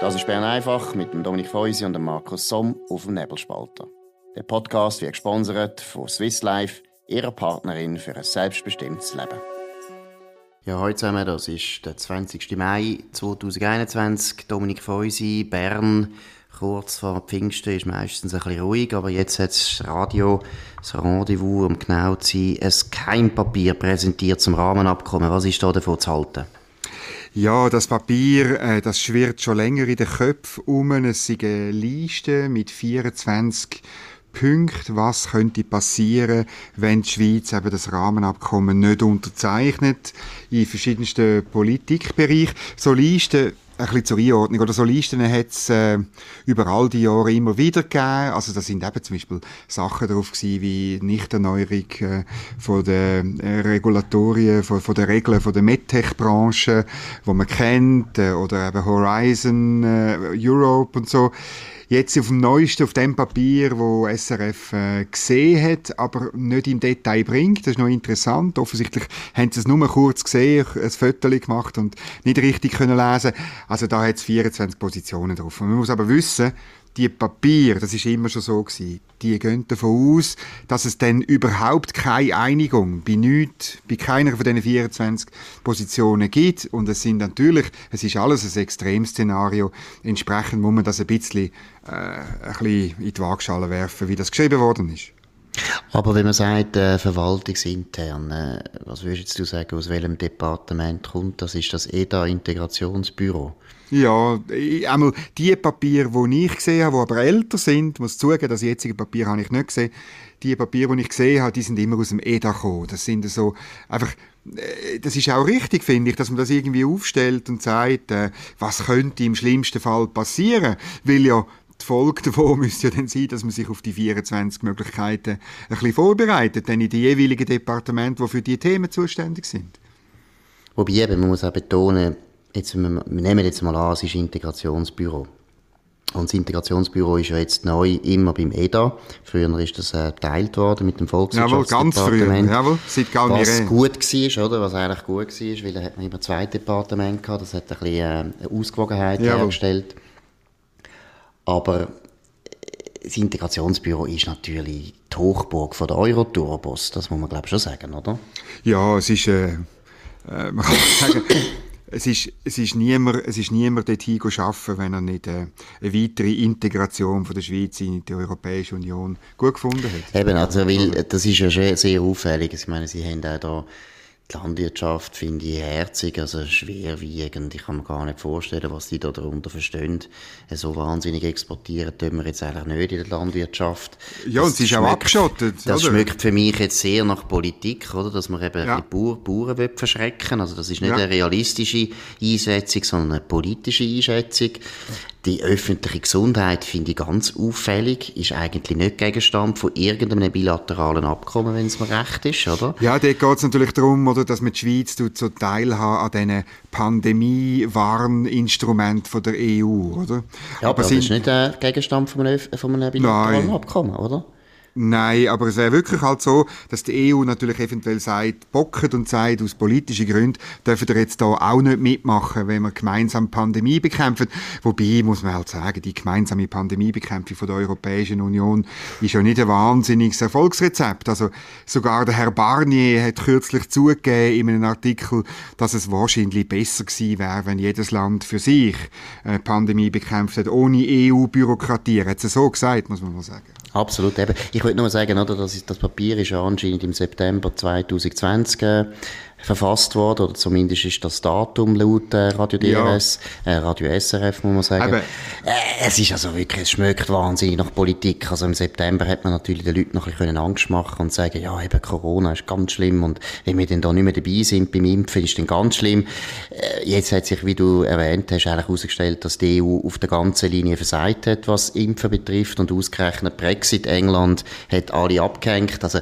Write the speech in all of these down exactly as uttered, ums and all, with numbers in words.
Das ist Bern einfach mit dem Dominik Feusi und dem Markus Somm auf dem Nebelspalter. Der Podcast wird gesponsert von Swiss Life, ihrer Partnerin für ein selbstbestimmtes Leben. Ja, heute zusammen, das ist der zwanzigster Mai zweitausendeinundzwanzig. Dominik Feusi, Bern. Kurz vor Pfingsten ist meistens ein bisschen ruhig, aber jetzt hat das Radio, das Rendezvous, um genau zu sein, ein Geheimpapier präsentiert zum Rahmenabkommen. Was ist da davon zu halten? Ja, das Papier, das schwirrt schon länger in den Köpfen um. Es sind eine Liste mit vierundzwanzig Punkten, was könnte passieren, wenn die Schweiz eben das Rahmenabkommen nicht unterzeichnet, in verschiedensten Politikbereichen. So Listen, ein bisschen zur Einordnung, oder so Listen hat es äh, über all die Jahre immer wieder gegeben. Also da sind eben zum Beispiel Sachen drauf gewesen, wie Nichterneuerung äh, von den äh, Regulatorien, von, von den Regeln von der MedTech-Branche, die man kennt, äh, oder eben Horizon äh, Europe und so. Jetzt auf dem Neuesten, auf dem Papier, wo S R F äh, gesehen hat, aber nicht im Detail bringt. Das ist noch interessant. Offensichtlich haben sie es nur kurz gesehen, ein Foto gemacht und nicht richtig können lesen. Also da hat es vierundzwanzig Positionen drauf. Man muss aber wissen, die Papier, das ist immer schon so gewesen, die gehen davon aus, dass es dann überhaupt keine Einigung bei nichts, bei keiner von diesen vierundzwanzig Positionen gibt. Und es sind natürlich, es ist alles ein Extremszenario. Entsprechend muss man das ein bisschen, äh, ein bisschen in die Waagschale werfen, wie das geschrieben worden ist. Aber wenn man sagt, äh, verwaltungsintern, äh, was würdest du sagen, aus welchem Departement kommt das? Ist das E D A, Integrationsbüro? Ja, einmal die Papiere, die ich gesehen habe, die aber älter sind, muss zugeben, das jetzige Papier habe ich nicht gesehen. Die Papiere, die ich gesehen habe, die sind immer aus dem E D A gekommen. Das sind so einfach, das ist auch richtig, finde ich, dass man das irgendwie aufstellt und sagt, äh, was könnte im schlimmsten Fall passieren, weil ja die Folge davon müsste ja dann sein, dass man sich auf die vierundzwanzig Möglichkeiten ein bisschen vorbereitet, denn in die jeweiligen Departementen, die für diese Themen zuständig sind. Wobei eben, man muss auch betonen, jetzt, wir nehmen jetzt mal an, es ist Integrationsbüro. Und das Integrationsbüro ist ja jetzt neu immer beim E D A. Früher ist das äh, geteilt worden mit dem Volkswirtschaftsdepartement. Jawohl, ganz früher. Jawohl, seit gar nicht. Was gut war, oder? Was eigentlich gut war, weil da hat man immer zwei Departemente gehabt. Das hat ein bisschen äh, eine Ausgewogenheit Jawohl. hergestellt. Aber das Integrationsbüro ist natürlich die Hochburg von der Euroturbos. Das muss man, glaube ich, schon sagen, oder? Ja, es ist, äh, äh, man kann sagen, es ist, es ist niemand, es ist niemand dorthin arbeiten, wenn er nicht äh, eine weitere Integration von der Schweiz in die Europäische Union gut gefunden hat. Eben, also, weil, das ist ja sehr, sehr auffällig. Ich meine, Sie haben auch da die Landwirtschaft, finde ich, herzig, also schwerwiegend. Ich kann mir gar nicht vorstellen, was die da darunter verstehen. So wahnsinnig exportieren tun wir jetzt eigentlich nicht in der Landwirtschaft. Ja, das und sie ist schmeckt, auch abgeschottet. Das oder? Schmeckt für mich jetzt sehr nach Politik, oder? Dass man eben ja. die Bauern, Bauern verschrecken. Also das ist nicht ja. eine realistische Einschätzung, sondern eine politische Einschätzung. Die öffentliche Gesundheit finde ich ganz auffällig, ist eigentlich nicht Gegenstand von irgendeinem bilateralen Abkommen, wenn es mir recht ist, oder? Ja, dort geht es natürlich darum, oder, dass man die Schweiz so teilhaben an diesen Pandemie-Warninstrumenten von der E U, oder? Ja, aber, aber sind... das ist nicht äh, Gegenstand von einem, von einem bilateralen Nein. Abkommen, oder? Nein, aber es wäre wirklich halt so, dass die E U natürlich eventuell sagt, bockt und sagt, aus politischen Gründen dürfen wir jetzt da auch nicht mitmachen, wenn wir gemeinsam die Pandemie bekämpfen. Wobei, muss man halt sagen, die gemeinsame Pandemiebekämpfung von der Europäischen Union ist ja nicht ein wahnsinniges Erfolgsrezept. Also sogar der Herr Barnier hat kürzlich zugegeben in einem Artikel, dass es wahrscheinlich besser gewesen wäre, wenn jedes Land für sich die Pandemie bekämpft hat, ohne E U-Bürokratie. Hat es so gesagt, muss man mal sagen. Absolut, eben. Ich würde nur sagen, oder, das, ist, das Papier ist ja anscheinend im September zweitausendzwanzig äh, verfasst worden, oder zumindest ist das Datum laut äh, Radio D R S, ja. äh, Radio S R F, muss man sagen. Äh, es ist also wirklich, es schmeckt wahnsinnig nach Politik. Also im September hat man natürlich den Leuten noch ein bisschen Angst machen und sagen, ja, eben Corona ist ganz schlimm und wenn wir dann da nicht mehr dabei sind beim Impfen, ist dann ganz schlimm. Äh, jetzt hat sich, wie du erwähnt hast, eigentlich herausgestellt, dass die E U auf der ganzen Linie versagt hat, was Impfen betrifft und ausgerechnet Brexit, England, hat alle abgehängt. Also,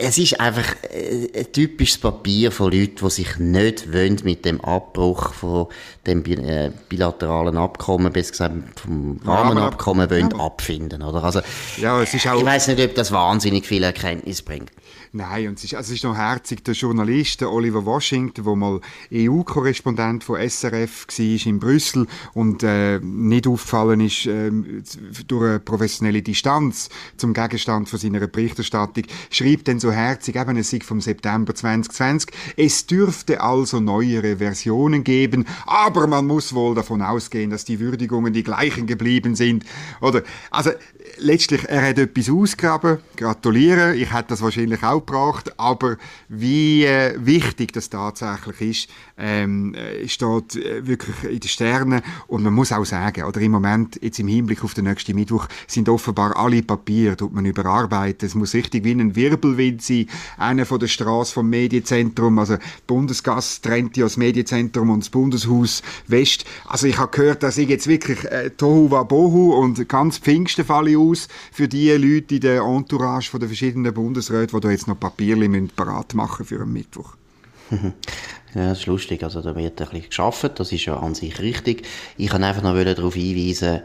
es ist einfach ein typisches Papier von Leuten, die sich nicht wollen mit dem Abbruch von dem bilateralen Abkommen, besser gesagt vom Rahmenabkommen, wollen abfinden, oder? Also, ja, es ist auch, ich weiss nicht, ob das wahnsinnig viel Erkenntnis bringt. Nein, und es ist, also es ist noch herzig, der Journalist Oliver Washington, der mal E U-Korrespondent von S R F war in Brüssel und äh, nicht auffallen ist äh, durch eine professionelle Distanz zum Gegenstand von seiner Berichterstattung, schreibt dann so herzig, eben es sei vom September zweitausendzwanzig, es dürfte also neuere Versionen geben, aber man muss wohl davon ausgehen, dass die Würdigungen die gleichen geblieben sind. Oder, also letztlich, er hat etwas ausgegraben, gratuliere, ich hätte das wahrscheinlich auch gebracht, aber wie äh, wichtig das tatsächlich ist, ähm, steht wirklich in den Sternen. Und man muss auch sagen, oder im Moment, jetzt im Hinblick auf den nächsten Mittwoch, sind offenbar alle Papiere, tut man überarbeiten, es muss richtig wie ein Wirbelwind sein, einer von der Straße vom Medienzentrum, also Bundesgasse trennt ja das Medienzentrum und das Bundeshaus West. Also ich habe gehört, dass ich jetzt wirklich äh, Tohu Wabohu und ganz Pfingsten falle aus für die Leute in der Entourage der verschiedenen Bundesräte, die da jetzt noch Papierchen parat machen für am Mittwoch. Ja, das ist lustig, also da wird ein bisschen gearbeitet, das ist ja an sich richtig. Ich kann einfach noch darauf hinweisen,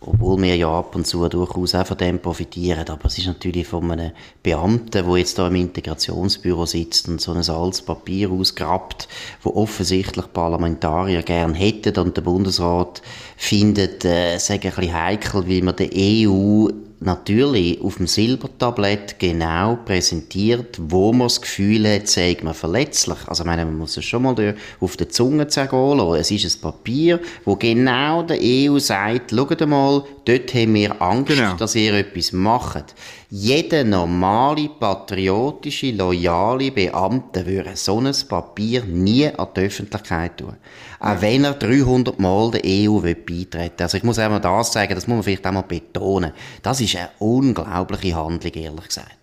obwohl wir ja ab und zu durchaus auch von dem profitieren, aber es ist natürlich von einem Beamten, der jetzt hier im Integrationsbüro sitzt und so ein altes Papier ausgrabt, wo offensichtlich Parlamentarier gern hätten und der Bundesrat findet, äh, sage ich ein bisschen heikel, weil man der E U natürlich auf dem Silbertablett genau präsentiert, wo man das Gefühl hat, sei man verletzlich. Also ich meine, man muss es schon mal auf der Zunge zergehen lassen. Es ist ein Papier, wo genau der E U sagt, schaut mal, dort haben wir Angst, genau, dass ihr etwas macht. Jeder normale, patriotische, loyale Beamte würde so ein Papier nie an die Öffentlichkeit tun. Auch wenn er dreihundert Mal der E U beitreten will. Also ich muss einmal das sagen, das muss man vielleicht auch mal betonen. Das ist eine unglaubliche Handlung, ehrlich gesagt.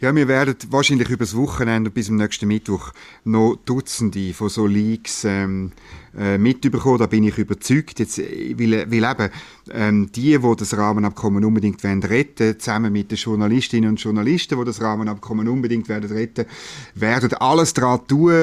Ja, wir werden wahrscheinlich über das Wochenende bis zum nächsten Mittwoch noch Dutzende von so Leaks ähm, äh, mitbekommen. Da bin ich überzeugt. Jetzt, weil, weil eben ähm, die, die das Rahmenabkommen unbedingt retten wollen, zusammen mit den Journalistinnen und Journalisten, die das Rahmenabkommen unbedingt werden retten, werden alles daran tun,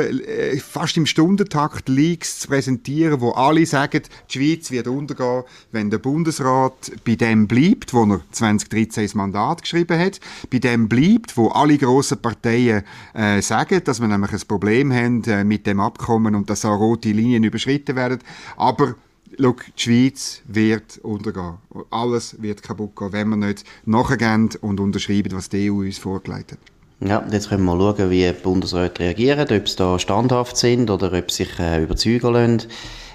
fast im Stundentakt Leaks zu präsentieren, wo alle sagen, die Schweiz wird untergehen, wenn der Bundesrat bei dem bleibt, wo er zweitausenddreizehn das Mandat geschrieben hat, bei dem bleibt, wo alle grossen Parteien äh, sagen, dass wir nämlich ein Problem haben äh, mit dem Abkommen und dass auch rote Linien überschritten werden. Aber look, die Schweiz wird untergehen. Alles wird kaputt gehen, wenn wir nicht nachgehen und unterschreiben, was die E U uns vorgelegt hat. Ja, jetzt können wir mal schauen, wie die Bundesräte reagieren, ob sie da standhaft sind oder ob sie sich äh, überzeugen lassen.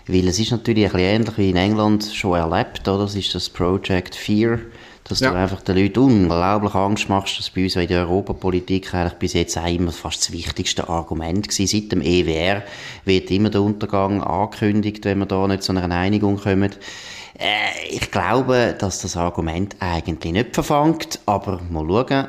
Weil es ist natürlich ein bisschen ähnlich wie in England schon erlebt, oder? Das ist das Project Fear, dass ja. du einfach den Leuten unglaublich Angst machst, dass bei uns in der Europapolitik eigentlich bis jetzt auch immer fast das wichtigste Argument war. Seit dem E W R wird immer der Untergang angekündigt, wenn wir da nicht zu einer Einigung kommen. Äh, ich glaube, dass das Argument eigentlich nicht verfängt, aber mal schauen,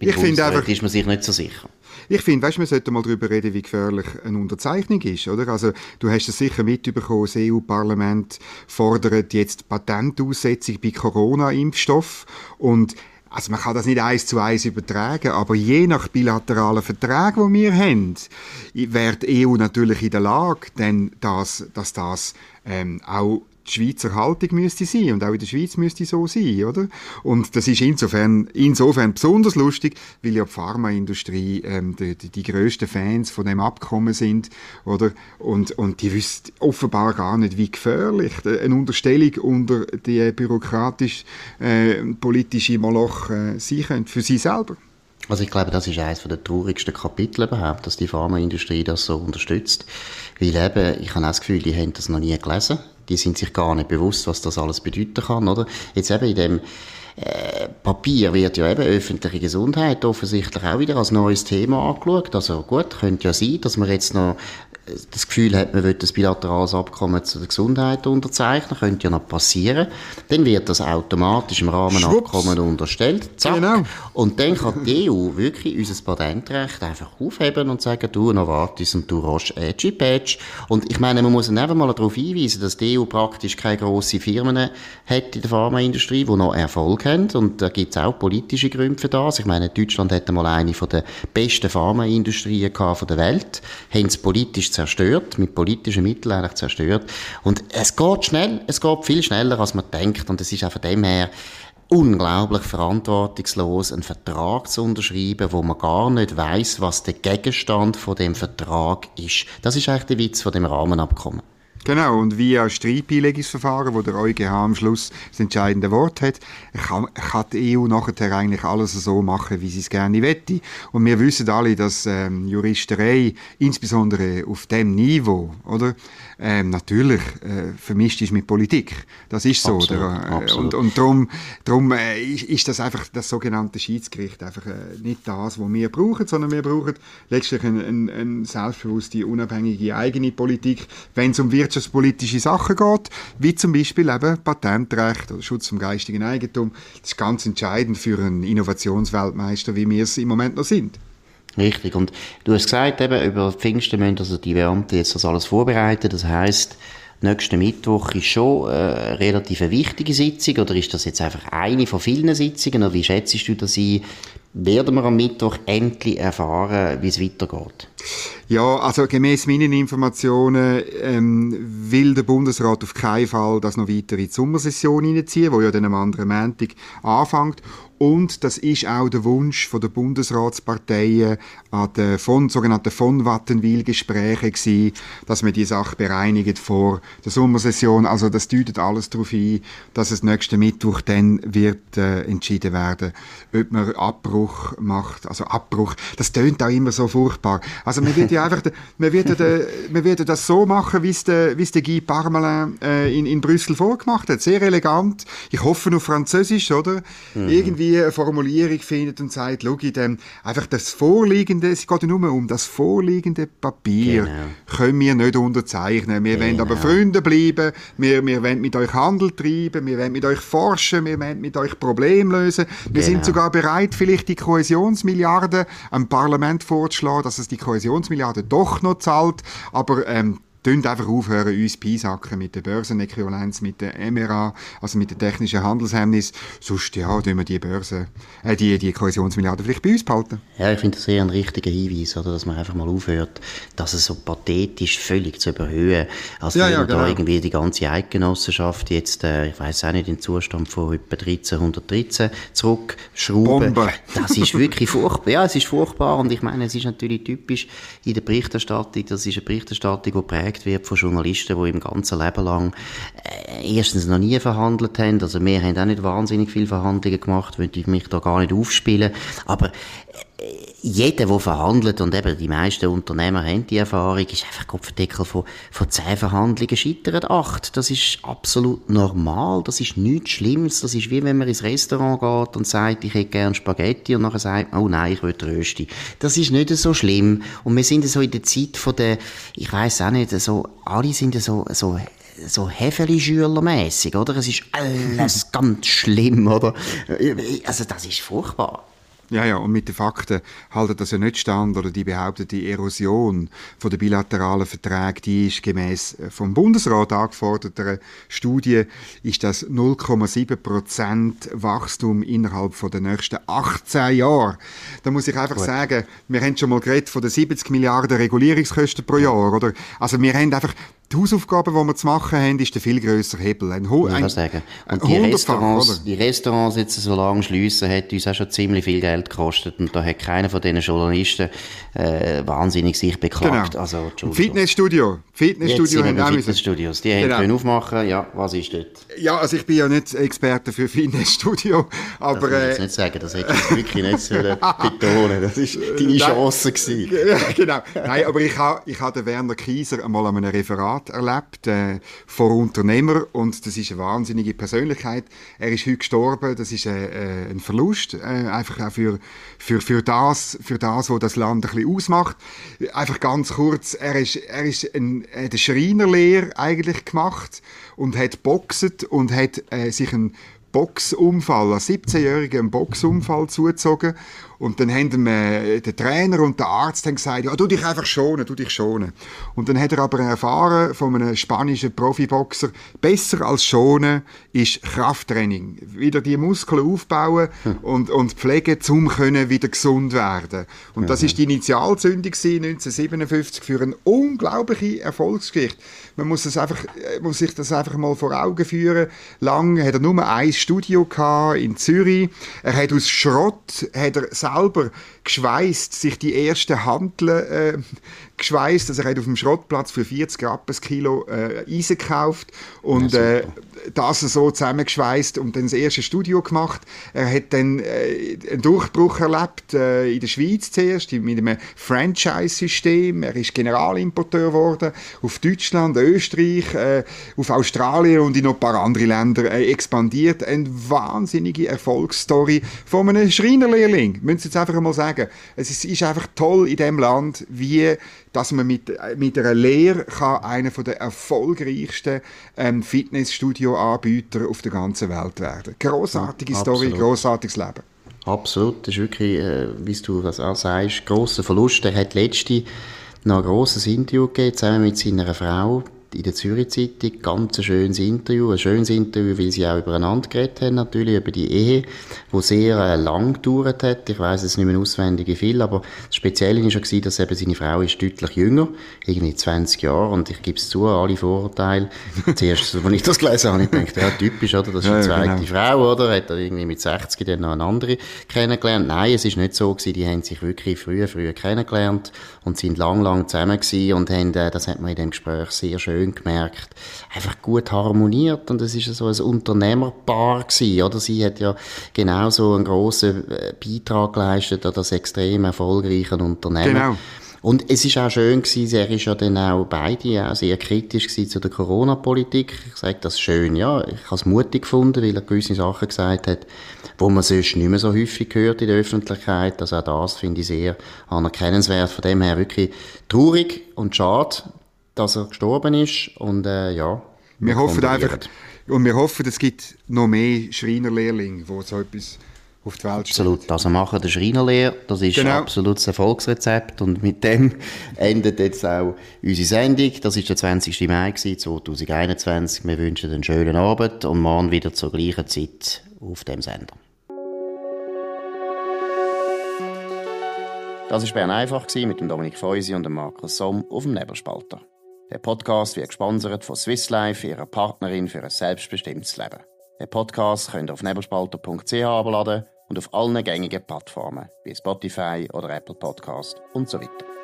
bei der Bundesrat ist man sich nicht so sicher. Ich finde, weißt, wir sollten mal darüber reden, wie gefährlich eine Unterzeichnung ist, oder? Also, du hast es sicher mitbekommen, das E U-Parlament fordert jetzt Patentaussetzung bei Corona-Impfstoff und also man kann das nicht eins zu eins übertragen, aber je nach bilateralen Vertrag, wo wir haben, wäre die E U natürlich in der Lage, denn das, dass das ähm, auch die Schweizer Haltung müsste sein und auch in der Schweiz müsste so sein, oder? Und das ist insofern, insofern besonders lustig, weil ja die Pharmaindustrie ähm, die, die, die grössten Fans von dem Abkommen sind, oder? Und, und die wissen offenbar gar nicht, wie gefährlich eine Unterstellung unter die bürokratisch-politische äh, Moloch äh, sein könnte, für sie selber. Also ich glaube, das ist eines der traurigsten Kapitel überhaupt, dass die Pharmaindustrie das so unterstützt. Weil eben, ich habe auch das Gefühl, die haben das noch nie gelesen. Die sind sich gar nicht bewusst, was das alles bedeuten kann, oder? Jetzt eben in dem äh, Papier wird ja eben öffentliche Gesundheit offensichtlich auch wieder als neues Thema angeschaut. Also gut, könnte ja sein, dass man jetzt noch das Gefühl hat, man will das bilaterales Abkommen zu der Gesundheit unterzeichnen, könnte ja noch passieren. Dann wird das automatisch im Rahmenabkommen unterstellt. Zack. Genau. Und dann kann die E U wirklich unser Patentrecht einfach aufheben und sagen, du Novartis und du Roche Edgy Patch. Und ich meine, man muss einfach mal darauf hinweisen, dass die E U praktisch keine grossen Firmen hat in der Pharmaindustrie, die noch Erfolg haben. Und da gibt es auch politische Gründe für das. Ich meine, Deutschland hatte mal eine der besten Pharmaindustrien der Welt, haben es politisch zerstört, mit politischen Mitteln eigentlich zerstört. Und es geht schnell, es geht viel schneller, als man denkt. Und es ist auch von dem her unglaublich verantwortungslos, einen Vertrag zu unterschreiben, wo man gar nicht weiss, was der Gegenstand von dem Vertrag ist. Das ist eigentlich der Witz von dem Rahmenabkommen. Genau, und via Streitbeilegungsverfahren, wo der EuGH am Schluss das entscheidende Wort hat, kann, kann die E U nachher eigentlich alles so machen, wie sie es gerne wette. Und wir wissen alle, dass ähm, Juristerei, insbesondere auf diesem Niveau, oder, ähm, natürlich äh, vermischt ist mit Politik. Das ist so. Absolut, oder? Äh, und und darum, darum äh, ist das einfach das sogenannte Schiedsgericht einfach äh, nicht das, was wir brauchen, sondern wir brauchen letztlich eine ein, ein selbstbewusste, unabhängige, eigene Politik, wenn es um Wirtschaft wirtschaftspolitische Sachen geht, wie zum Beispiel eben Patentrecht oder Schutz vom geistigen Eigentum. Das ist ganz entscheidend für einen Innovationsweltmeister, wie wir es im Moment noch sind. Richtig. Und du hast gesagt, eben, über Pfingsten müssen also die Beamten jetzt das alles vorbereiten. Das heisst, nächsten Mittwoch ist schon eine relativ wichtige Sitzung, oder ist das jetzt einfach eine von vielen Sitzungen? Oder wie schätzt du das ein? Werden wir am Mittwoch endlich erfahren, wie es weitergeht? Ja, also gemäss meinen Informationen ähm, will der Bundesrat auf keinen Fall das noch weiter in die Sommersession hineinziehen, die ja dann am anderen Montag anfängt. Und das ist auch der Wunsch von der Bundesratsparteien an den von, sogenannten von Wattenwil-Gespräche gsi, dass man die Sache bereinigt vor der Sommersession. Also das deutet alles darauf ein, dass es nächsten Mittwoch dann wird äh, entschieden werden, ob man Abbruch macht. Also Abbruch, das tönt auch immer so furchtbar. Also man wird ja einfach, man wird, äh, man wird das so machen, wie es der, wie es der Guy Parmelin äh, in, in Brüssel vorgemacht hat. Sehr elegant. Ich hoffe auf Französisch, oder? Mhm. Irgendwie eine Formulierung findet und sagt, schau, dem einfach das vorliegende, es geht ja nur um das vorliegende Papier, genau, können wir nicht unterzeichnen. Wir genau. wollen aber Freunde bleiben, wir, wir wollen mit euch Handel treiben, wir wollen mit euch forschen, wir wollen mit euch Probleme lösen. Wir genau. sind sogar bereit, vielleicht die Kohäsionsmilliarden am Parlament vorzuschlagen, dass es die Kohäsionsmilliarden doch noch zahlt, aber ähm, tönt einfach aufhören, uns peinsacken mit der Börsenequivalenz, mit der M R A, also mit der technischen Handelshemmnis. Sonst, ja, tun wir die Börse, äh, die, die Kohäsionsmilliarden vielleicht bei uns behalten. Ja, ich finde das eher ein richtiger Hinweis, oder, dass man einfach mal aufhört, das so pathetisch völlig zu überhöhen. Also ja, wenn ja, da genau. irgendwie die ganze Eidgenossenschaft jetzt, äh, ich weiss auch nicht, in den Zustand von etwa dreizehnhundertdreizehn zurückschrauben. Bombe. Das ist wirklich furchtbar. Ja, es ist furchtbar. Und ich meine, es ist natürlich typisch in der Berichterstattung, das ist eine Berichterstattung, die prägt wird von Journalisten, die im ganzen Leben lang äh, erstens noch nie verhandelt haben. Also wir haben auch nicht wahnsinnig viele Verhandlungen gemacht, würde ich mich da gar nicht aufspielen. Aber äh, jeder, der verhandelt, und eben die meisten Unternehmer haben die Erfahrung, ist einfach Kopfdeckel von, von zehn Verhandlungen scheitert acht. Das ist absolut normal, das ist nichts Schlimmes. Das ist wie wenn man ins Restaurant geht und sagt, ich hätte gerne Spaghetti, und nachher sagt man, oh nein, ich will Rösti. Das ist nicht so schlimm. Und wir sind so in der Zeit von der, ich weiss auch nicht, so, alle sind so, so, so Hefeli-Schüler-mässig, oder? Es ist alles ganz schlimm, oder? Also das ist furchtbar. Ja, ja, und mit den Fakten halten das ja nicht stand, oder die behauptete Erosion von der bilateralen Verträge, die ist gemäss vom Bundesrat angeforderter Studie, ist das null Komma sieben Prozent Wachstum innerhalb von den nächsten achtzehn Jahren. Da muss ich einfach Gut. sagen, wir haben schon mal geredet von den siebzig Milliarden Regulierungskosten pro Jahr, oder? Also wir haben einfach die Hausaufgaben, die wir zu machen haben, ist der viel grössere Hebel. Ein Ho- ein, sagen. Und ein die, Restaurants, die Restaurants jetzt so lange schliessen, hat uns auch schon ziemlich viel Geld gekostet. Und da hat keiner von diesen Journalisten äh, wahnsinnig sich beklagt. Genau. Also, Fitnessstudio. Fitnessstudio haben auch Fitnessstudios. Die genau. können aufmachen. Ja, was ist dort? Ja, also ich bin ja nicht Experte für Fitnessstudio. Aber das kann ich jetzt nicht sagen. Das hättest du wirklich nicht betonen. Das war deine Chance gewesen. Genau. Nein, aber ich habe ich ha den Werner Kieser einmal an einem Referat erlebt, äh, vor Unternehmer, und das ist eine wahnsinnige Persönlichkeit. Er ist heute gestorben, das ist äh, ein Verlust, äh, einfach auch für, für, für das, für das, was das Land ein bisschen ausmacht. Einfach ganz kurz, er ist, er ist ein, äh, eine Schreinerlehre eigentlich gemacht und hat boxet und hat äh, sich einen Boxunfall, als siebzehnjähriger einen Boxunfall zugezogen. Und dann haben ihm, äh, der Trainer und der Arzt haben gesagt, ja, tu dich einfach schonen, tu dich schonen. Und dann hat er aber erfahren von einem spanischen Profiboxer, besser als schonen ist Krafttraining. Wieder die Muskeln aufbauen hm. und, und pflegen, um können wieder gesund werden. Und mhm. das ist die Initialzündung neunzehnhundertsiebenundfünfzig für eine unglaubliche Erfolgsgeschichte. Man muss, das einfach, muss sich das einfach mal vor Augen führen. Lang hat er nur ein Studio in Zürich. Er hat aus Schrott hat er selber geschweißt, sich die ersten Hanteln äh, geschweißt. Also er hat auf dem Schrottplatz für vierzig Rappen das Kilo äh, Eisen gekauft und äh, das so zusammengeschweißt und dann das erste Studio gemacht. Er hat dann äh, einen Durchbruch erlebt äh, in der Schweiz zuerst, mit einem Franchise-System. Er ist Generalimporteur geworden, auf Deutschland, Österreich, äh, auf Australien und in noch ein paar andere Länder äh, expandiert. Eine wahnsinnige Erfolgsstory von einem Schreinerlehrling. Müssen Sie jetzt einfach einmal sagen. Es ist, ist einfach toll in diesem Land, wie dass man mit, mit einer Lehre kann einer der erfolgreichsten ähm, Fitnessstudio-Anbieter auf der ganzen Welt werden. Grossartige ja, Story, grossartiges Leben. Absolut, das ist wirklich, äh, wie du das auch sagst, grosser Verlust. Er hat letzte noch ein grosses Interview gegeben, zusammen mit seiner Frau in der Zürich-Zeitung. Ganz ein schönes Interview, ein schönes Interview, weil sie auch übereinander geredet haben, natürlich über die Ehe, die sehr äh, lang gedauert hat. Ich weiss es nicht mehr auswendig wie viel, aber das Spezielle war schon, dass eben seine Frau ist deutlich jünger, irgendwie zwanzig Jahre, und ich gebe es zu, alle Vorurteile. Zuerst, als ich das gelesen habe, ich dachte, ja, typisch, oder? Das ist eine zweite ja, genau. Frau, oder? Hat er irgendwie mit sechzig dann noch eine andere kennengelernt? Nein, es ist nicht so gewesen, die haben sich wirklich früh, früh kennengelernt und sind lang, lang zusammen gewesen und haben, äh, das hat man in dem Gespräch sehr schön gemerkt, einfach gut harmoniert, und es ist so ein Unternehmerpaar gewesen, oder? Sie hat ja genauso einen grossen Beitrag geleistet an das extrem erfolgreiche Unternehmen. Genau. Und es ist auch schön gewesen, er ist ja dann auch beide auch sehr kritisch gewesen zu der Corona-Politik. Ich sage das schön, ja. Ich habe es mutig gefunden, weil er gewisse Sachen gesagt hat, wo man sonst nicht mehr so häufig hört in der Öffentlichkeit. Also auch das finde ich sehr anerkennenswert. Von dem her wirklich traurig und schade, dass er gestorben ist, und äh, ja. Wir hoffen einfach, und wir hoffen, es gibt noch mehr Schreinerlehrlinge, die so etwas auf die Welt stellen. Absolut, also machen den Schreinerlehr, das ist genau. Absolutes Erfolgsrezept, und mit dem endet jetzt auch unsere Sendung. Das war der zwanzigsten Mai zweitausendeinundzwanzig. Wir wünschen einen schönen Abend und morgen wieder zur gleichen Zeit auf dem Sender. Das war Bern einfach mit dem Dominik Feusi und dem Markus Somm auf dem Nebelspalter. Der Podcast wird gesponsert von Swiss Life, ihrer Partnerin für ein selbstbestimmtes Leben. Den Podcast könnt ihr auf nebelspalter punkt c h abladen und auf allen gängigen Plattformen wie Spotify oder Apple Podcast und so weiter.